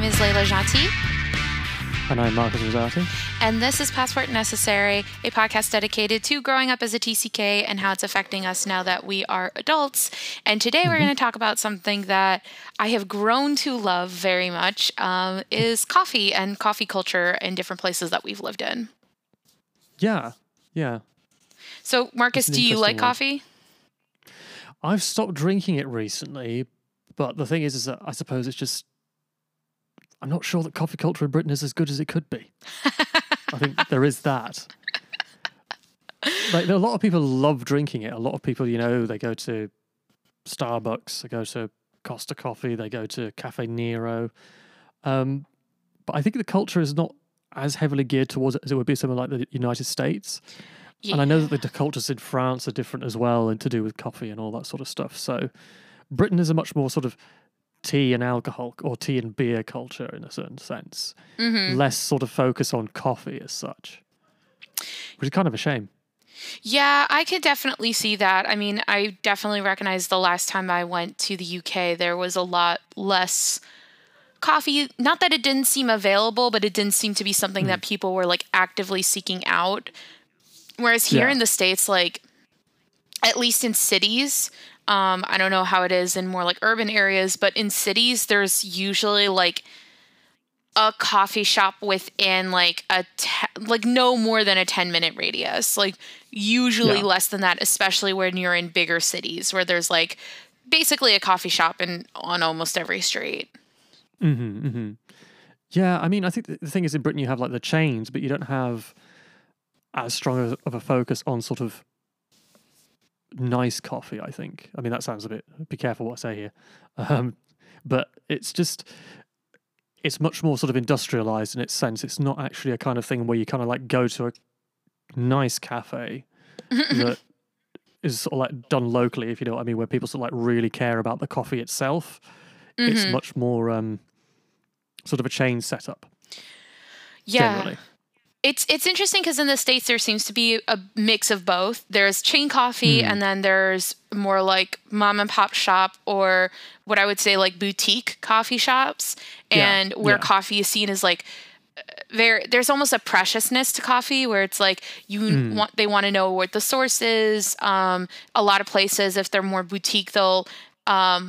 name is Leila Janty. And I'm Marcus Rosati. And this is Passport Necessary, a podcast dedicated to growing up as a TCK and how it's affecting us now that we are adults. And today we're going to talk about something that I have grown to love very much, is coffee and coffee culture in different places that we've lived in. Yeah, yeah. So, Marcus, do you like coffee? I've stopped drinking it recently, but the thing is that I suppose it's just, I'm not sure that coffee culture in Britain is as good as it could be. I think there is that. Like, a lot of people love drinking it. A lot of people, you know, they go to Starbucks, they go to Costa Coffee, they go to Cafe Nero. But I think the culture is not as heavily geared towards it as it would be somewhere like the United States. Yeah. And I know that the cultures in France are different as well, and to do with coffee and all that sort of stuff. So Britain is a much more sort of tea and alcohol or tea and beer culture in a certain sense. Mm-hmm. Less sort of focus on coffee as such, which is kind of a shame. Yeah, I could definitely see that. I mean, I definitely recognize the last time I went to the UK, there was a lot less coffee. Not that it didn't seem available, but it didn't seem to be something that people were like actively seeking out. Whereas here in the States, like, at least in cities, I don't know how it is in more like urban areas, but in cities, there's usually like a coffee shop within like no more than a 10-minute radius. Like, usually less than that, especially when you're in bigger cities where there's like basically a coffee shop on almost every street. Mm-hmm, mm-hmm. Yeah, I mean, I think the thing is in Britain, you have like the chains, but you don't have as strong of a focus on sort of nice coffee, I think. I mean, that sounds a bit, be careful what I say here. But it's just, it's much more sort of industrialized in its sense. It's not actually a kind of thing where you kind of like go to a nice cafe that is sort of like done locally, if you know what I mean, where people sort of like really care about the coffee itself. Mm-hmm. It's much more sort of a chain setup. Yeah. Generally. It's interesting because in the States, there seems to be a mix of both. There's chain coffee and then there's more like mom and pop shop, or what I would say like boutique coffee shops, and where coffee is seen as like, there's almost a preciousness to coffee where it's like they want to know what the source is. A lot of places, if they're more boutique, they'll do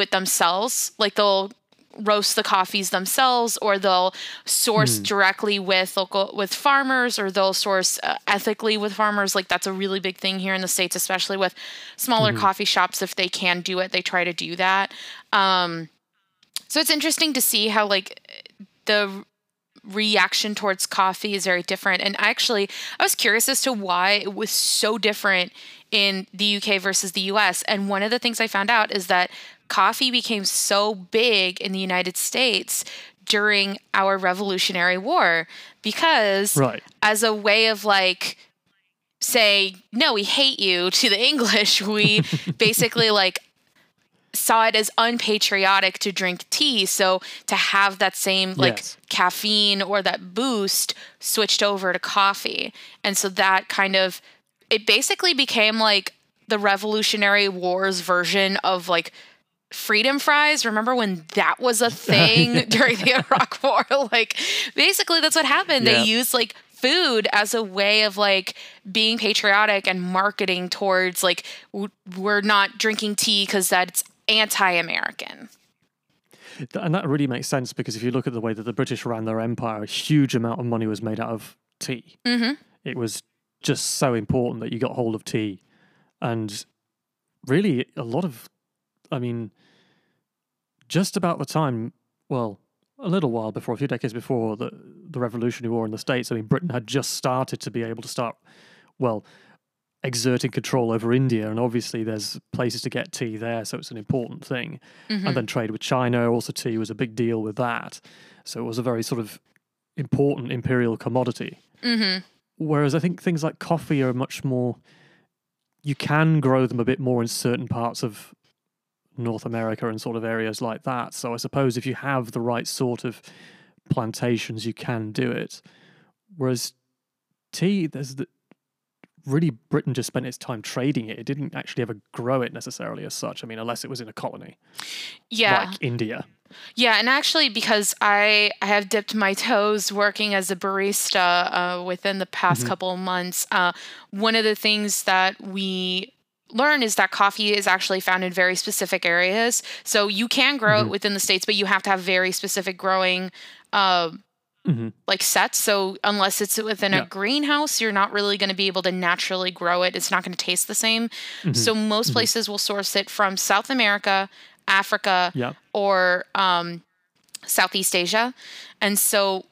it themselves. Like, they'll roast the coffees themselves, or they'll source directly with farmers, or they'll source ethically with farmers. Like, that's a really big thing here in the States, especially with smaller coffee shops. If they can do it, they try to do that. So it's interesting to see how like the reaction towards coffee is very different. And actually, I was curious as to why it was so different in the UK versus the US. And one of the things I found out is that coffee became so big in the United States during our Revolutionary War, because as a way of like, say, no, we hate you to the English, we basically like saw it as unpatriotic to drink tea. So to have that same like caffeine or that boost switched over to coffee. And so that kind of, it basically became like the Revolutionary War's version of like freedom fries. Remember when that was a thing during the Iraq War? Like, basically that's what happened. They used like food as a way of like being patriotic and marketing towards like, we're not drinking tea because that's anti-American. And that really makes sense, because if you look at the way that the British ran their empire, a huge amount of money was made out of tea. Mm-hmm. It was just so important that you got hold of tea. And really a lot of, I mean, just about the time, well, a little while before, a few decades before the Revolutionary War in the States, I mean, Britain had just started to be able to start, well, exerting control over India. And obviously there's places to get tea there, so it's an important thing. Mm-hmm. And then trade with China, also tea was a big deal with that. So it was a very sort of important imperial commodity. Mm-hmm. Whereas I think things like coffee are much more, you can grow them a bit more in certain parts of North America and sort of areas like that. So I suppose if you have the right sort of plantations, you can do it. Whereas tea, really Britain just spent its time trading it. It didn't actually ever grow it necessarily as such. I mean, unless it was in a colony. Yeah. Like India. Yeah, and actually, because I have dipped my toes working as a barista within the past couple of months, one of the things that we learn is that coffee is actually found in very specific areas. So you can grow it within the States, but you have to have very specific growing like sets. So unless it's within a greenhouse, you're not really going to be able to naturally grow it. It's not going to taste the same. So most places will source it from South America, Africa, or Southeast Asia. And so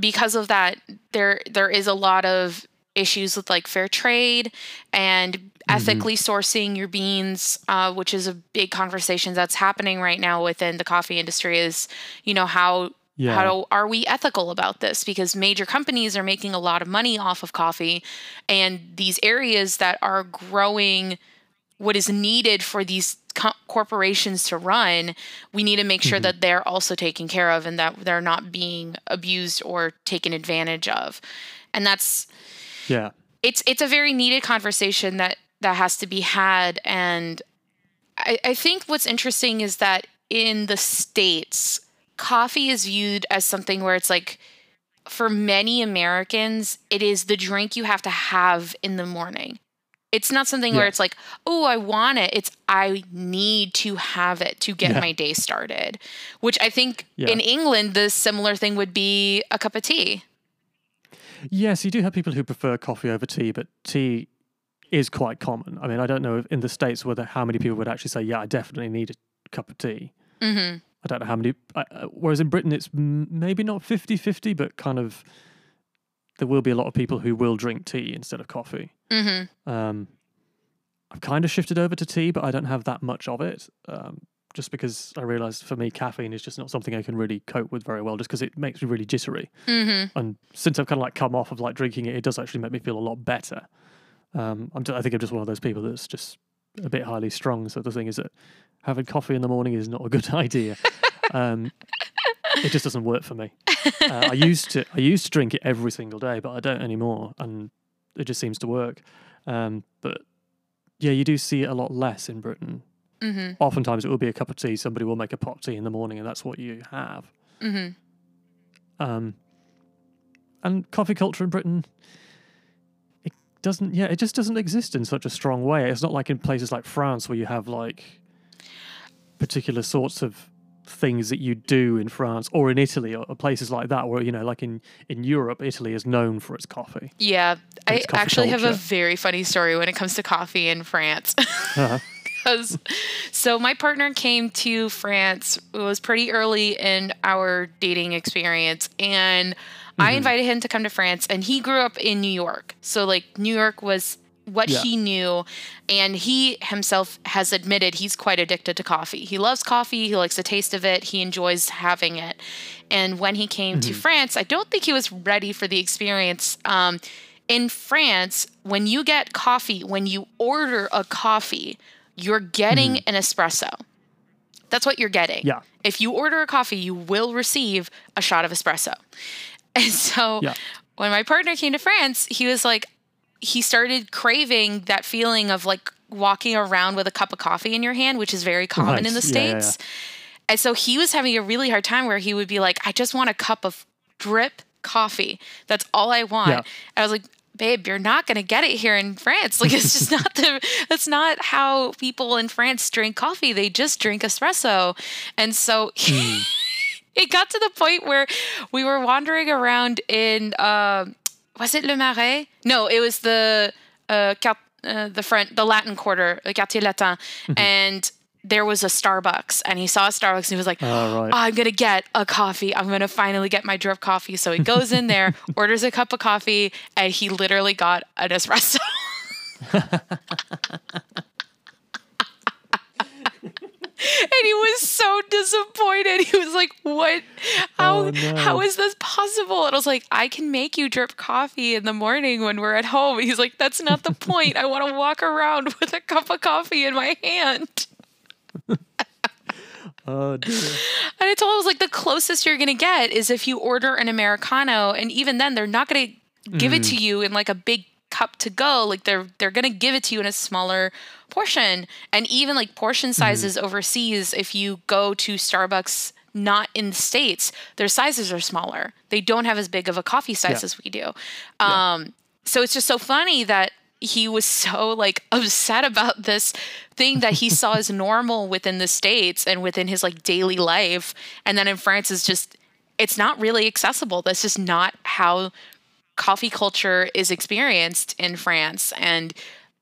because of that, there is a lot of issues with like fair trade and ethically sourcing your beans, which is a big conversation that's happening right now within the coffee industry is, you know, how are we ethical about this? Because major companies are making a lot of money off of coffee, and these areas that are growing what is needed for these corporations to run, we need to make sure that they're also taken care of and that they're not being abused or taken advantage of. And that's, it's a very needed conversation that has to be had. And I think what's interesting is that in the States, coffee is viewed as something where it's like, for many Americans, it is the drink you have to have in the morning. It's not something where it's like, oh, I want it. It's I need to have it to get my day started, which I think in England, the similar thing would be a cup of tea. Yes, you do have people who prefer coffee over tea, but tea is quite common. I mean, I don't know if in the States whether how many people would actually say, yeah, I definitely need a cup of tea. Mm-hmm. I don't know how many, whereas in Britain, it's maybe not 50-50, but kind of there will be a lot of people who will drink tea instead of coffee. Mm-hmm. I've kind of shifted over to tea, but I don't have that much of it, just because I realised for me, caffeine is just not something I can really cope with very well, just because it makes me really jittery. Mm-hmm. And since I've kind of like come off of like drinking it, it does actually make me feel a lot better. I think I'm just one of those people that's just a bit highly strung. So the thing is that having coffee in the morning is not a good idea. It just doesn't work for me. I used to drink it every single day, but I don't anymore, and it just seems to work. But yeah, you do see it a lot less in Britain. Mm-hmm. Oftentimes it will be a cup of tea. Somebody will make a pot tea in the morning, and that's what you have. Mm-hmm. And coffee culture in Britain, it doesn't. Yeah, it just doesn't exist in such a strong way. It's not like in places like France where you have like particular sorts of things that you do in France or in Italy or places like that, where, you know, like in Europe, Italy is known for its coffee. Yeah, I actually have a very funny story when it comes to coffee in France. Uh-huh. So my partner came to France. It was pretty early in our dating experience, and I invited him to come to France, and he grew up in New York. So like New York was what he knew, and he himself has admitted he's quite addicted to coffee. He loves coffee. He likes the taste of it. He enjoys having it. And when he came to France, I don't think he was ready for the experience. In France, when you get coffee, when you order a coffee, you're getting an espresso. That's what you're getting. Yeah. If you order a coffee, you will receive a shot of espresso. And so when my partner came to France, he was like, he started craving that feeling of like walking around with a cup of coffee in your hand, which is very common in the States. Yeah. And so he was having a really hard time where he would be like, I just want a cup of drip coffee. That's all I want. Yeah. And I was like, babe, you're not going to get it here in France. Like, it's just not that's not how people in France drink coffee. They just drink espresso. And so it got to the point where we were wandering around in, was it Le Marais? No, it was the Latin quarter, Quartier Latin, and there was a Starbucks, and he saw a Starbucks, and he was like, oh, I'm going to get a coffee. I'm going to finally get my drip coffee. So he goes in there, orders a cup of coffee, and he literally got an espresso. And he was so disappointed. He was like, what? How is this possible? And I was like, I can make you drip coffee in the morning when we're at home. And he's like, that's not the point. I want to walk around with a cup of coffee in my hand. Oh, dear. And I told him, I was like, the closest you're going to get is if you order an Americano. And even then, they're not going to give it to you in like a big cup to go. Like they're going to give it to you in a smaller portion. And even like portion sizes overseas, if you go to Starbucks not in the States, their sizes are smaller. They don't have as big of a coffee size as we do. So it's just so funny that he was so like upset about this thing that he saw as normal within the States and within his like daily life. And then in France is just, it's not really accessible. That's just not how coffee culture is experienced in France. And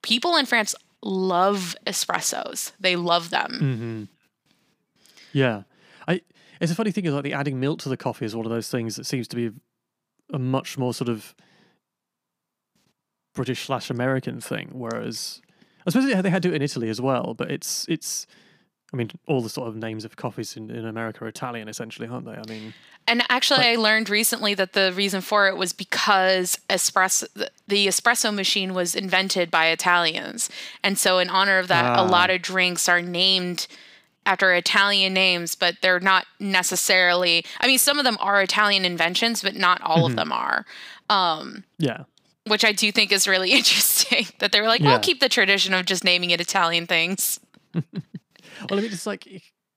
people in France love espressos. They love them. Mm-hmm. Yeah. It's a funny thing is like the adding milk to the coffee is one of those things that seems to be a much more sort of British/American thing, whereas I suppose they had to do it in Italy as well, but it's I mean, all the sort of names of coffees in America are Italian essentially, aren't they? I mean, and actually I learned recently that the reason for it was because the espresso machine was invented by Italians, and so in honor of that a lot of drinks are named after Italian names, but they're not necessarily, I mean, some of them are Italian inventions, but not all of them are. Which I do think is really interesting, that they were like, we'll keep the tradition of just naming it Italian things. Well, I mean, it's like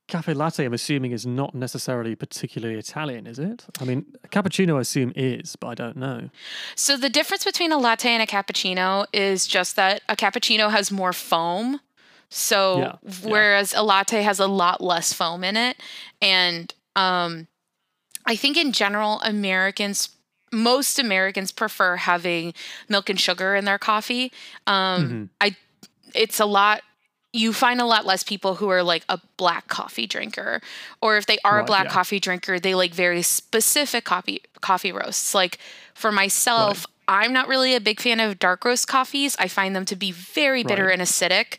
cafe latte, I'm assuming, is not necessarily particularly Italian, is it? I mean, cappuccino, I assume, is, but I don't know. So the difference between a latte and a cappuccino is just that a cappuccino has more foam. So whereas a latte has a lot less foam in it. And I think in general, most Americans prefer having milk and sugar in their coffee. It's a lot, you find a lot less people who are like a black coffee drinker, or if they are a black coffee drinker, they like very specific coffee roasts. Like for myself, I'm not really a big fan of dark roast coffees. I find them to be very bitter and acidic.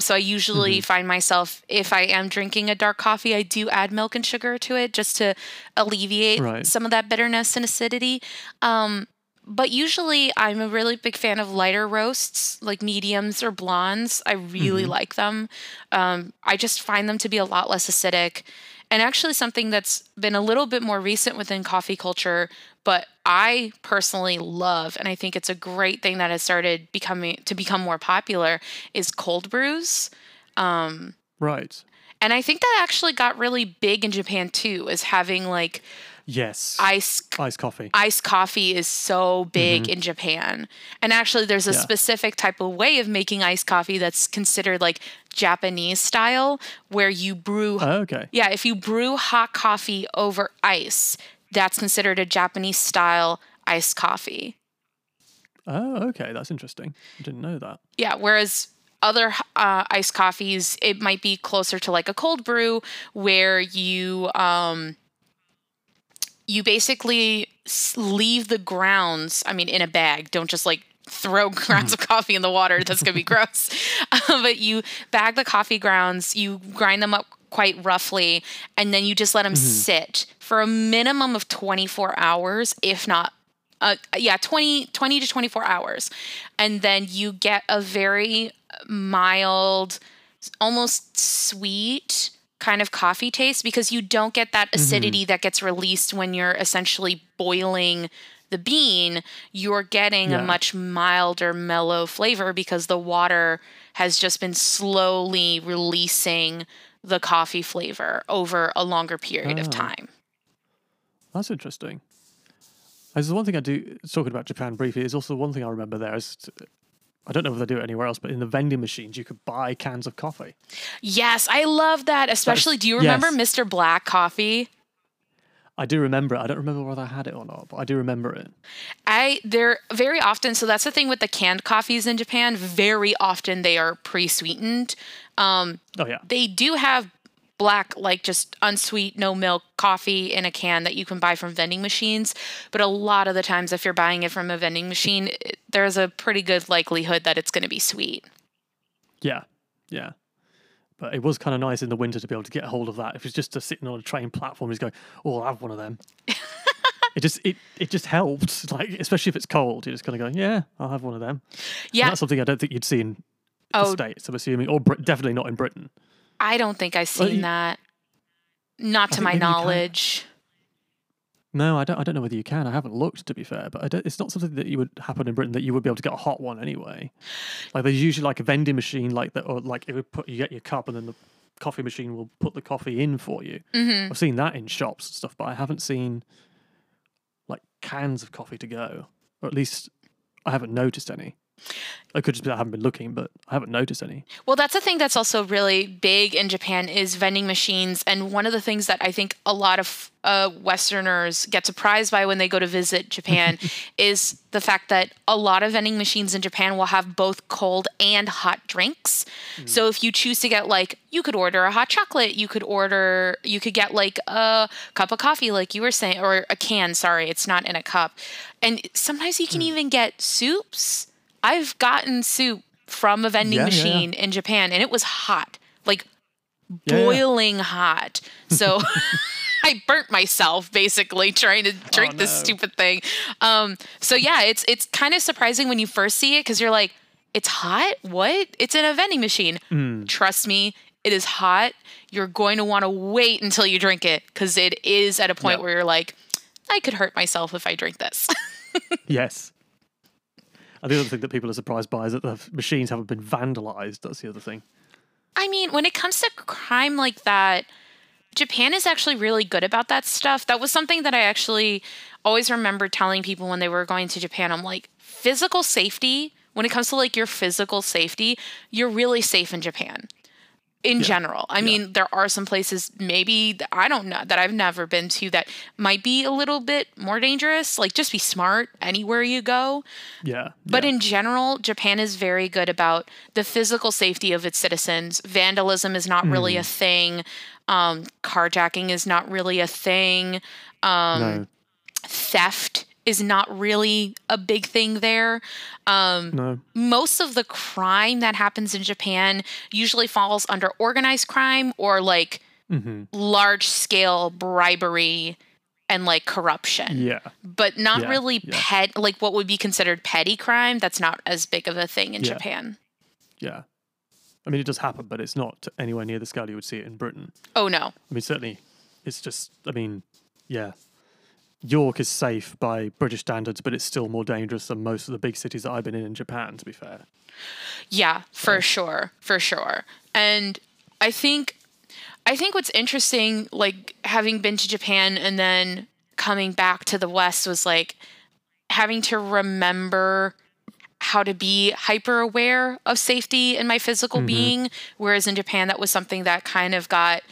So I usually find myself, if I am drinking a dark coffee, I do add milk and sugar to it just to alleviate some of that bitterness and acidity. But usually I'm a really big fan of lighter roasts, like mediums or blondes. I really like them. I just find them to be a lot less acidic. And actually something that's been a little bit more recent within coffee culture, but I personally love, and I think it's a great thing that has started become more popular, is cold brews. And I think that actually got really big in Japan too, is having like iced coffee. Iced coffee is so big in Japan. And actually there's a specific type of way of making iced coffee that's considered like Japanese style, where you brew if you brew hot coffee over ice, that's considered a Japanese style iced coffee. Oh, okay. That's interesting. I didn't know that. Yeah. Whereas other iced coffees, it might be closer to like a cold brew, where you you basically leave the grounds, I mean, in a bag. Don't just like throw grounds of coffee in the water. That's going to be gross. But you bag the coffee grounds, you grind them up quite roughly, and then you just let them sit for a minimum of 24 hours, if not, 20 to 24 hours. And then you get a very mild, almost sweet kind of coffee taste, because you don't get that acidity that gets released when you're essentially boiling the bean. You're getting a much milder, mellow flavor because the water has just been slowly releasing the coffee flavor over a longer period of time. That's interesting. There's one thing I do, talking about Japan briefly, is also one thing I remember there is, I don't know if they do it anywhere else, but in the vending machines, you could buy cans of coffee. Yes, I love that. Especially, do you remember Mr. Black coffee? I do remember it. I don't remember whether I had it or not, but I do remember it. They're very often, so that's the thing with the canned coffees in Japan, very often they are pre-sweetened. They do have black, like just unsweet, no milk coffee in a can that you can buy from vending machines. But a lot of the times, if you're buying it from a vending machine, there's a pretty good likelihood that it's going to be sweet. Yeah. Yeah. But it was kind of nice in the winter to be able to get a hold of that. If it's just sitting on a train platform, he's going, oh, I'll have one of them. It just helped. Like, especially if it's cold, you're just kind of going, yeah, I'll have one of them. Yeah. And that's something I don't think you'd see in the States, I'm assuming, or definitely not in Britain. I don't think I've seen that. Not to my knowledge. No, I don't know whether you can. I haven't looked, to be fair, but it's not something that you would happen in Britain, that you would be able to get a hot one anyway. Like there's usually like a vending machine, like that, or like it would put, you get your cup and then the coffee machine will put the coffee in for you. Mm-hmm. I've seen that in shops and stuff, but I haven't seen like cans of coffee to go, or at least I haven't noticed any. I could just be I haven't been looking, but I haven't noticed any. Well, that's a thing that's also really big in Japan is vending machines. And one of the things that I think a lot of Westerners get surprised by when they go to visit Japan is the fact that a lot of vending machines in Japan will have both cold and hot drinks. Mm. So if you choose to get like, you could order a hot chocolate, you could get like a cup of coffee, like you were saying, or a can, sorry, it's not in a cup. And sometimes you can even get soups. I've gotten soup from a vending machine in Japan, and it was hot, like boiling hot. So I burnt myself basically trying to drink this stupid thing. So yeah, it's kind of surprising when you first see it because you're like, it's hot? What? It's in a vending machine. Mm. Trust me, it is hot. You're going to want to wait until you drink it because it is at a point where you're like, I could hurt myself if I drink this. Yes. And the other thing that people are surprised by is that the machines haven't been vandalized. That's the other thing. I mean, when it comes to crime like that, Japan is actually really good about that stuff. That was something that I actually always remember telling people when they were going to Japan. I'm like, physical safety, when it comes to like your physical safety, you're really safe in Japan in general. I mean, there are some places maybe, I don't know, that I've never been to that might be a little bit more dangerous. Like, just be smart anywhere you go. Yeah. But in general, Japan is very good about the physical safety of its citizens. Vandalism is not really a thing. Carjacking is not really a thing. No. Theft is not really a big thing there. No. Most of the crime that happens in Japan usually falls under organized crime or like large scale bribery and like corruption. Yeah. But not really like what would be considered petty crime. That's not as big of a thing in Japan. Yeah. I mean, it does happen, but it's not anywhere near the scale you would see it in Britain. Oh, no. I mean, certainly it's just, I mean, York is safe by British standards, but it's still more dangerous than most of the big cities that I've been in Japan, to be fair. Yeah, for sure. For sure. And I think what's interesting, like having been to Japan and then coming back to the West was like having to remember how to be hyper aware of safety in my physical being. Whereas in Japan, that was something that kind of got,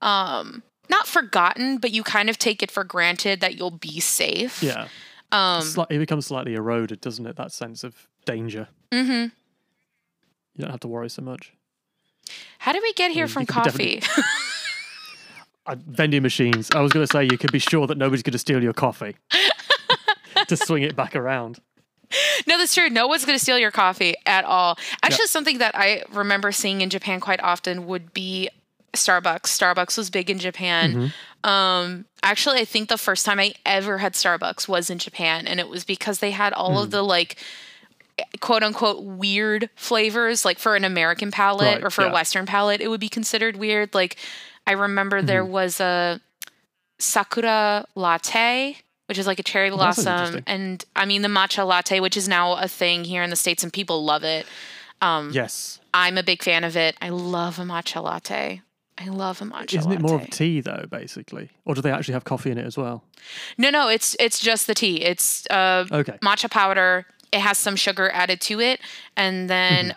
not forgotten, but you kind of take it for granted that you'll be safe. Yeah. It becomes slightly eroded, doesn't it? That sense of danger. Mm-hmm. You don't have to worry so much. How did we get here from coffee? Vending machines. I was going to say, you can be sure that nobody's going to steal your coffee. To swing it back around. No, that's true. No one's going to steal your coffee at all. Actually, something that I remember seeing in Japan quite often would be Starbucks. Starbucks was big in Japan. Actually, I think the first time I ever had Starbucks was in Japan, and it was because they had all of the like quote unquote weird flavors. Like for an American palate or for a Western palate, it would be considered weird. Like I remember there was a Sakura latte, which is like a cherry blossom, and I mean the matcha latte, which is now a thing here in the States and people love it. Yes. I'm a big fan of it. I love a matcha latte. Isn't it more of tea though, basically? Or do they actually have coffee in it as well? No, it's just the tea. It's matcha powder. It has some sugar added to it. And then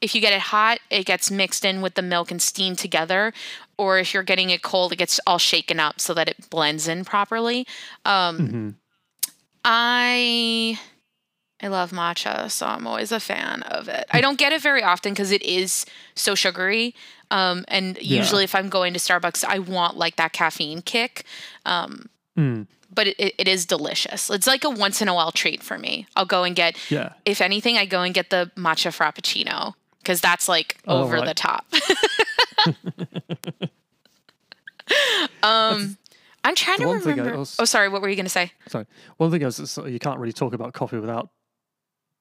if you get it hot, it gets mixed in with the milk and steamed together. Or if you're getting it cold, it gets all shaken up so that it blends in properly. I love matcha, so I'm always a fan of it. I don't get it very often because it is so sugary. And usually if I'm going to Starbucks, I want like that caffeine kick. But it is delicious. It's like a once in a while treat for me. I'll go and get, if anything, I go and get the matcha frappuccino because that's like over the top. I'm trying to remember. Sorry. What were you going to say? Sorry. One thing is you can't really talk about coffee without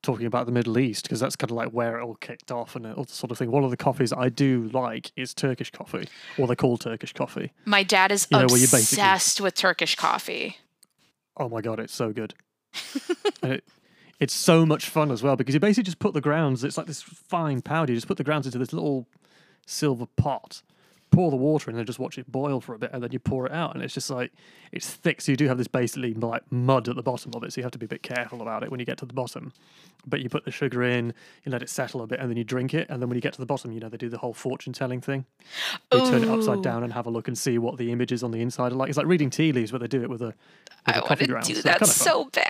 talking about the Middle East because that's kind of like where it all kicked off and all that sort of thing. One of the coffees I do like is Turkish coffee, or they call Turkish coffee. My dad is obsessed with Turkish coffee. Oh my God, it's so good. And it's so much fun as well because you basically just put the grounds, it's like this fine powder, you just put the grounds into this little silver pot, pour the water in and just watch it boil for a bit, and then you pour it out, and it's just like, it's thick, so you do have this basically like mud at the bottom of it, so you have to be a bit careful about it when you get to the bottom. But you put the sugar in, you let it settle a bit, and then you drink it, and then when you get to the bottom, you know, they do the whole fortune telling thing. You turn it upside down and have a look and see what the images on the inside are like. It's like reading tea leaves, but they do it with a coffee ground. I want to do that so bad.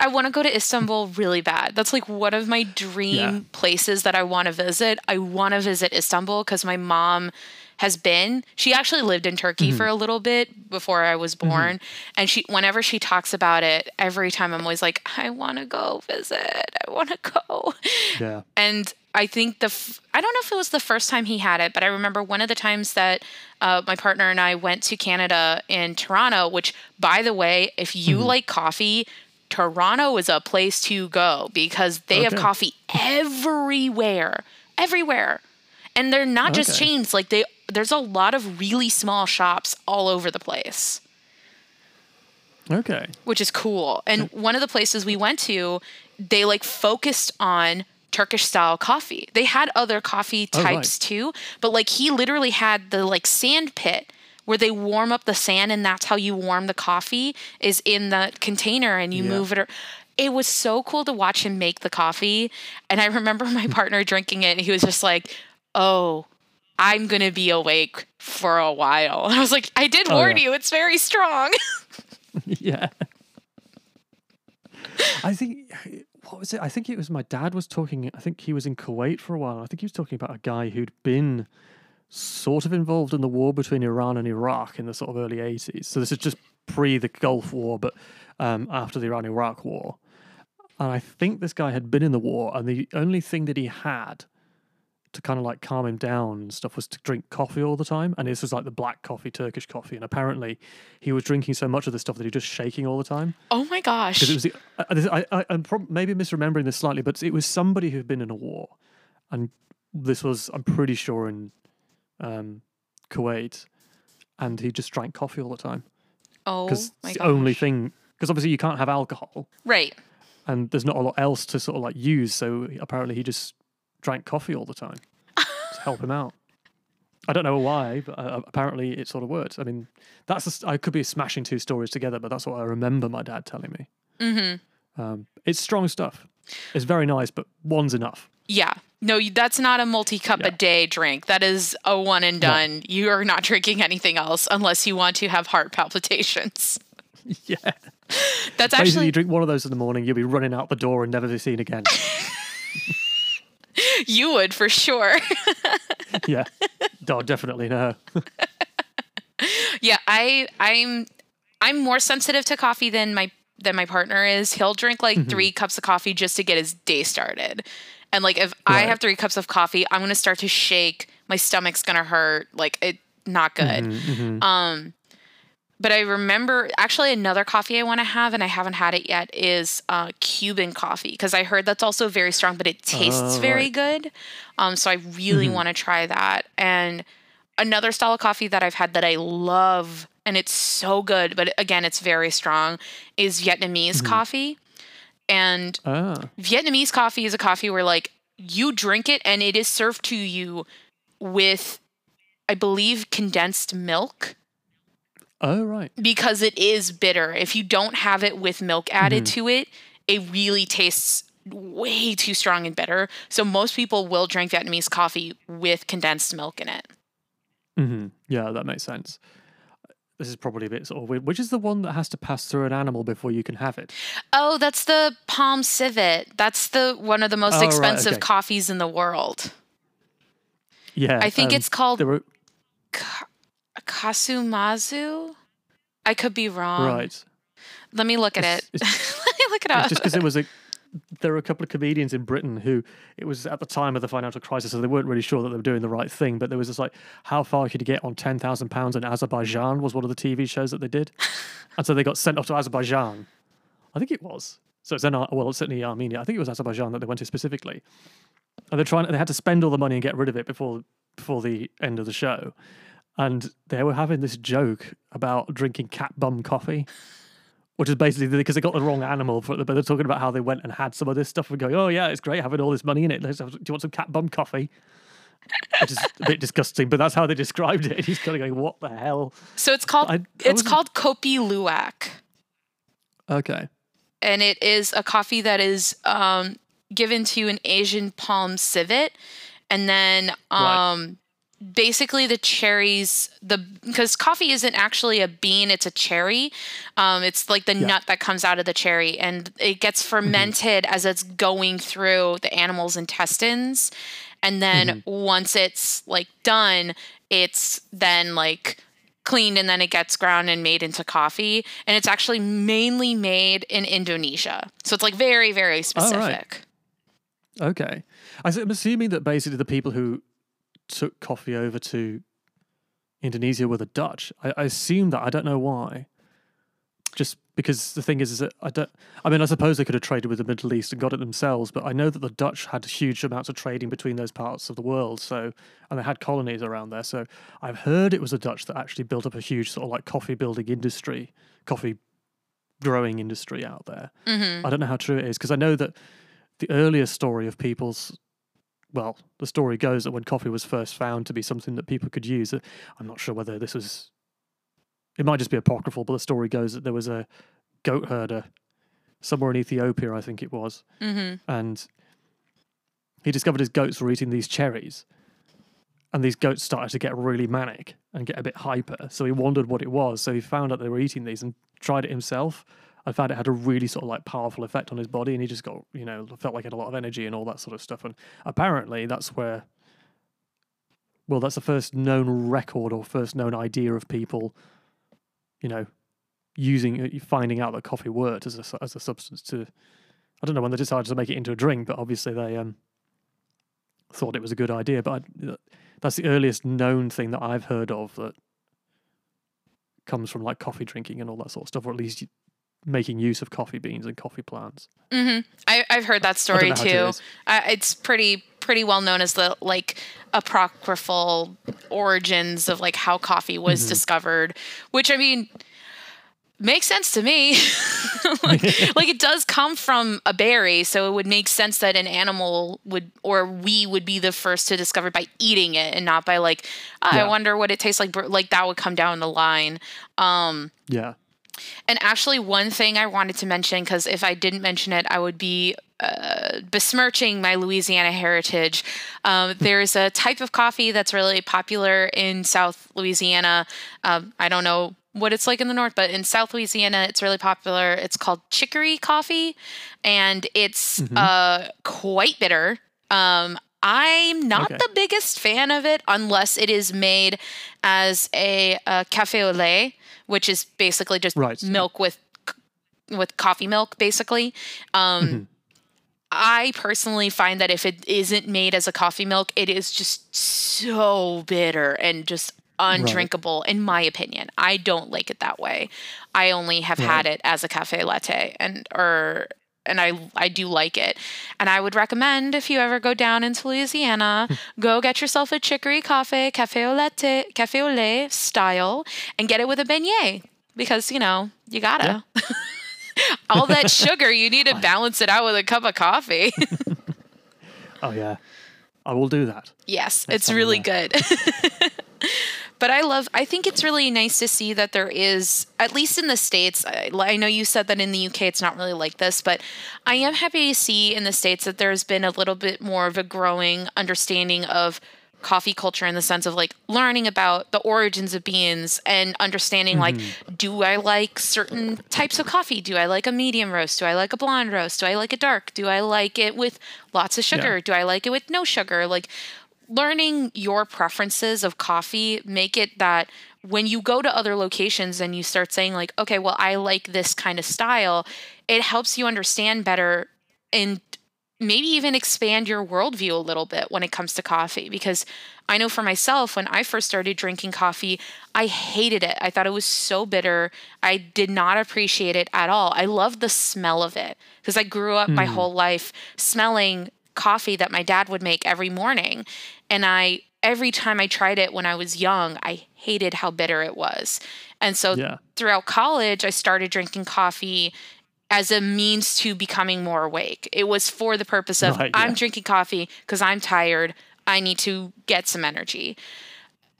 I want to go to Istanbul really bad. That's like one of my dream places that I want to visit. I want to visit Istanbul because my mom has been, she actually lived in Turkey for a little bit before I was born. And she, whenever she talks about it, every time I'm always like, I want to go visit. I want to go. Yeah. And I think I don't know if it was the first time he had it, but I remember one of the times that my partner and I went to Canada in Toronto, which, by the way, if you like coffee, Toronto is a place to go because they have coffee everywhere, everywhere. And they're not just chains. Like there's a lot of really small shops all over the place. Okay. Which is cool. And one of the places we went to, they like focused on Turkish style coffee. They had other coffee types too, but like he literally had the like sand pit where they warm up the sand, and that's how you warm the coffee, is in the container, and you move it. It was so cool to watch him make the coffee. And I remember my partner drinking it, and he was just like, oh, I'm going to be awake for a while. And I was like, I did warn you. It's very strong. I think... What was it? I think it was my dad was talking. I think he was in Kuwait for a while. I think he was talking about a guy who'd been sort of involved in the war between Iran and Iraq in the sort of early 80s. So this is just pre the Gulf War, but after the Iran-Iraq War. And I think this guy had been in the war, and the only thing that he had to kind of like calm him down and stuff was to drink coffee all the time. And this was like the black coffee, Turkish coffee. And apparently he was drinking so much of this stuff that he was just shaking all the time. Oh my gosh. Because it was I'm maybe misremembering this slightly, but it was somebody who'd been in a war. And this was, I'm pretty sure, in Kuwait. And he just drank coffee all the time. Oh my gosh. Because it's the only thing, because obviously you can't have alcohol. Right. And there's not a lot else to sort of like use. So apparently he just drank coffee all the time to help him out. I don't know why, but apparently it sort of worked. I mean, I could be smashing two stories together, but that's what I remember my dad telling me. It's strong stuff. It's very nice, but one's enough. Yeah. No, that's not a multi-cup a day drink. That is a one and done. No. You are not drinking anything else unless you want to have heart palpitations. Yeah. That's basically, you drink one of those in the morning, you'll be running out the door and never be seen again. You would, for sure. Yeah. Oh, definitely no. Yeah, I'm more sensitive to coffee than my partner is. He'll drink like 3 cups of coffee just to get his day started. And like if I have 3 cups of coffee, I'm going to start to shake, my stomach's going to hurt, like it not good. But I remember actually another coffee I want to have, and I haven't had it yet, is Cuban coffee, because I heard that's also very strong, but it tastes very good. So I really want to try that. And another style of coffee that I've had that I love, and it's so good, but again, it's very strong, is Vietnamese coffee. And Vietnamese coffee is a coffee where like you drink it and it is served to you with, I believe, condensed milk. Oh, right. Because it is bitter. If you don't have it with milk added to it, it really tastes way too strong and bitter. So most people will drink Vietnamese coffee with condensed milk in it. Yeah, that makes sense. This is probably a bit sort of weird. Which is the one that has to pass through an animal before you can have it? Oh, that's the palm civet. That's the one of the most expensive coffees in the world. Yeah. I think it's called... Kasumazu? I could be wrong. Right. Let me look at it. Let me look it up. Just because there were a couple of comedians in Britain who, it was at the time of the financial crisis, so they weren't really sure that they were doing the right thing, but there was this like, how far could you get on £10,000 in Azerbaijan was one of the TV shows that they did. And so they got sent off to Azerbaijan. I think it was. So it's certainly Armenia. I think it was Azerbaijan that they went to specifically. And they had to spend all the money and get rid of it before the end of the show. And they were having this joke about drinking cat bum coffee, which is basically because they got the wrong animal. But they're talking about how they went and had some of this stuff and going, oh, yeah, it's great having all this money in it. Do you want some cat bum coffee? which is a bit disgusting, but that's how they described it. He's kind of going, what the hell? So it's called called Kopi Luwak. Okay. And it is a coffee that is given to an Asian palm civet. And then basically the cherries, because coffee isn't actually a bean, it's a cherry. It's like the nut that comes out of the cherry. And it gets fermented as it's going through the animal's intestines. And then once it's like done, it's then like cleaned and then it gets ground and made into coffee. And it's actually mainly made in Indonesia. So it's like very, very specific. Oh, right. Okay. I'm assuming that basically the people who took coffee over to Indonesia were the Dutch. I assume that. I don't know why. Just because the thing is that I suppose they could have traded with the Middle East and got it themselves, but I know that the Dutch had huge amounts of trading between those parts of the world, and they had colonies around there. So I've heard it was the Dutch that actually built up a huge sort of like coffee growing industry out there. Mm-hmm. I don't know how true it is, because I know that the earlier story of people's, well, the story goes that when coffee was first found to be something that people could use, I'm not sure whether this was... It might just be apocryphal, but the story goes that there was a goat herder somewhere in Ethiopia, I think it was, and he discovered his goats were eating these cherries, and these goats started to get really manic and get a bit hyper, so he wondered what it was, so he found out they were eating these and tried it himself. I found it had a really sort of like powerful effect on his body, and he just got, felt like he had a lot of energy and all that sort of stuff, and apparently that's the first known record or first known idea of people... finding out that coffee worked as a substance to, I don't know when they decided to make it into a drink, but obviously they thought it was a good idea. But that's the earliest known thing that I've heard of that comes from like coffee drinking and all that sort of stuff, or at least making use of coffee beans and coffee plants. Mm-hmm. I've heard that story too. It's pretty well known as the like apocryphal origins of like how coffee was discovered, which I mean makes sense to me. like it does come from a berry, so it would make sense that an animal would be the first to discover by eating it and not by like I wonder what it tastes like. Like that would come down the line. And actually one thing I wanted to mention, because if I didn't mention it I would be besmirching my Louisiana heritage. There's a type of coffee that's really popular in South Louisiana. I don't know what it's like in the North, but in South Louisiana, it's really popular. It's called chicory coffee, and it's quite bitter. I'm not the biggest fan of it unless it is made as a café au lait, which is basically just milk with coffee milk, basically. I personally find that if it isn't made as a coffee milk, it is just so bitter and just undrinkable, in my opinion. I don't like it that way. I only have had it as a cafe latte, and I do like it. And I would recommend if you ever go down into Louisiana, go get yourself a chicory coffee, café au lait style, and get it with a beignet because, you gotta. Yeah. All that sugar, you need to balance it out with a cup of coffee. Oh, yeah. I will do that. Yes, it's really good. But I think it's really nice to see that there is, at least in the States, I know you said that in the UK it's not really like this, but I am happy to see in the States that there's been a little bit more of a growing understanding of coffee culture in the sense of like learning about the origins of beans and understanding like, do I like certain types of coffee? Do I like a medium roast? Do I like a blonde roast? Do I like a dark? Do I like it with lots of sugar? Do I like it with no sugar? Like learning your preferences of coffee make it that when you go to other locations and you start saying like, okay, well, I like this kind of style, it helps you understand better and maybe even expand your worldview a little bit when it comes to coffee. Because I know for myself, when I first started drinking coffee, I hated it. I thought it was so bitter. I did not appreciate it at all. I loved the smell of it because I grew up my whole life smelling coffee that my dad would make every morning. And every time I tried it when I was young, I hated how bitter it was. And so throughout college, I started drinking coffee as a means to becoming more awake. It was for the purpose of I'm drinking coffee because I'm tired. I need to get some energy.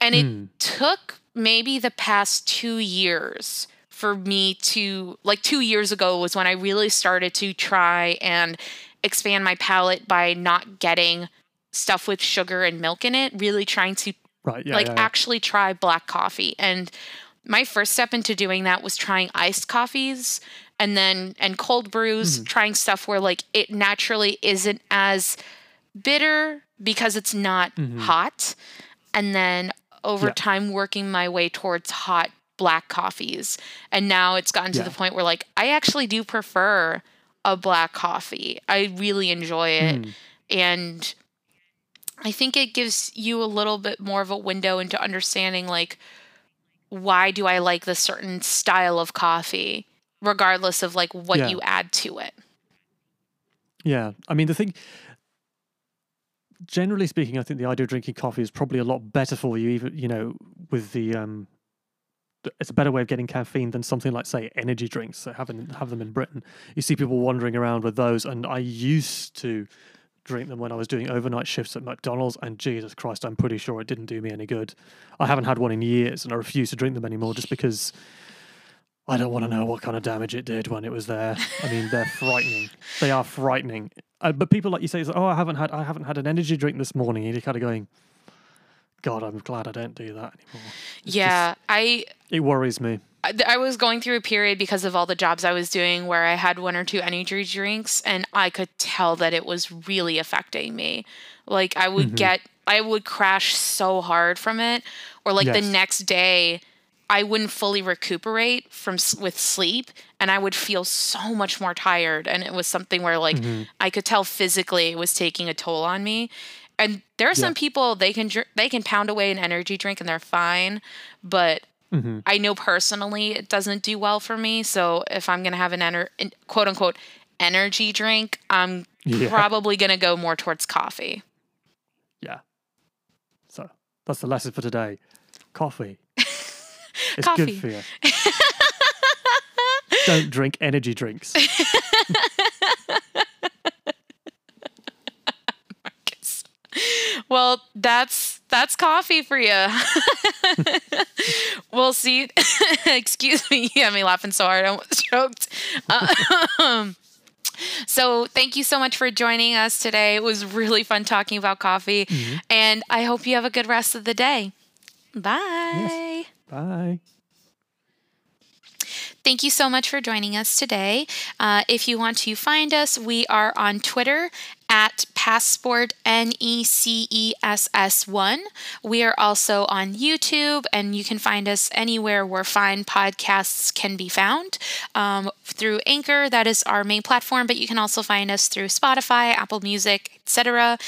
And it took maybe the past 2 years for me to, like 2 years ago was when I really started to try and expand my palate by not getting stuff with sugar and milk in it, really trying to actually try black coffee. And my first step into doing that was trying iced coffees and cold brews, trying stuff where like it naturally isn't as bitter because it's not hot. And then over time working my way towards hot black coffees. And now it's gotten to the point where like I actually do prefer a black coffee. I really enjoy it. And I think it gives you a little bit more of a window into understanding like, why do I like this certain style of coffee, regardless of like what you add to it? Yeah. I mean, the thing, generally speaking, I think the idea of drinking coffee is probably a lot better for you, even, you know, with the, it's a better way of getting caffeine than something like, say, energy drinks. So have them in Britain. You see people wandering around with those. And I used to drink them when I was doing overnight shifts at McDonald's, and Jesus Christ, I'm pretty sure it didn't do me any good. I haven't had one in years, and I refuse to drink them anymore just because I don't want to know what kind of damage it did when it was there. I mean, they're frightening. They are frightening. But people, like you say, is like, oh, I haven't had an energy drink this morning, and you're kind of going, God, I'm glad I don't do that anymore. It's it worries me. I was going through a period because of all the jobs I was doing where I had one or two energy drinks, and I could tell that it was really affecting me. Like I would I would crash so hard from it, or like the next day I wouldn't fully recuperate with sleep, and I would feel so much more tired. And it was something where like I could tell physically it was taking a toll on me. And there are some people, they can pound away an energy drink and they're fine, but I know personally it doesn't do well for me. So if I'm going to have an quote unquote energy drink, I'm probably going to go more towards coffee. Yeah. So that's the lesson for today. Coffee. It's coffee. Good for you. Don't drink energy drinks. Marcus. Well, that's coffee for you. We'll see. Excuse me. You had me laughing so hard. I almost choked. So thank you so much for joining us today. It was really fun talking about coffee. And I hope you have a good rest of the day. Bye. Yes. Bye. Thank you so much for joining us today. If you want to find us, we are on Twitter at Passport NECESS1. We are also on YouTube, and you can find us anywhere where fine podcasts can be found. Through Anchor, that is our main platform, but you can also find us through Spotify, Apple Music, etc.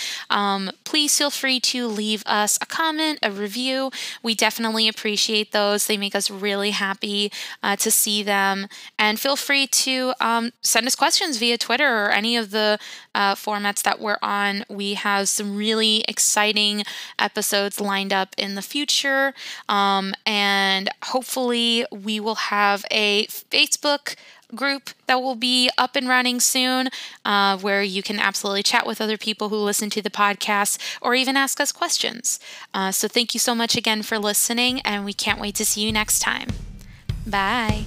Please feel free to leave us a comment, a review. We definitely appreciate those. They make us really happy to see them. And feel free to send us questions via Twitter or any of the formats that we're on. We have some really exciting episodes lined up in the future. And hopefully we will have a Facebook group that will be up and running soon, where you can absolutely chat with other people who listen to the podcast or even ask us questions. So thank you so much again for listening, and we can't wait to see you next time. Bye.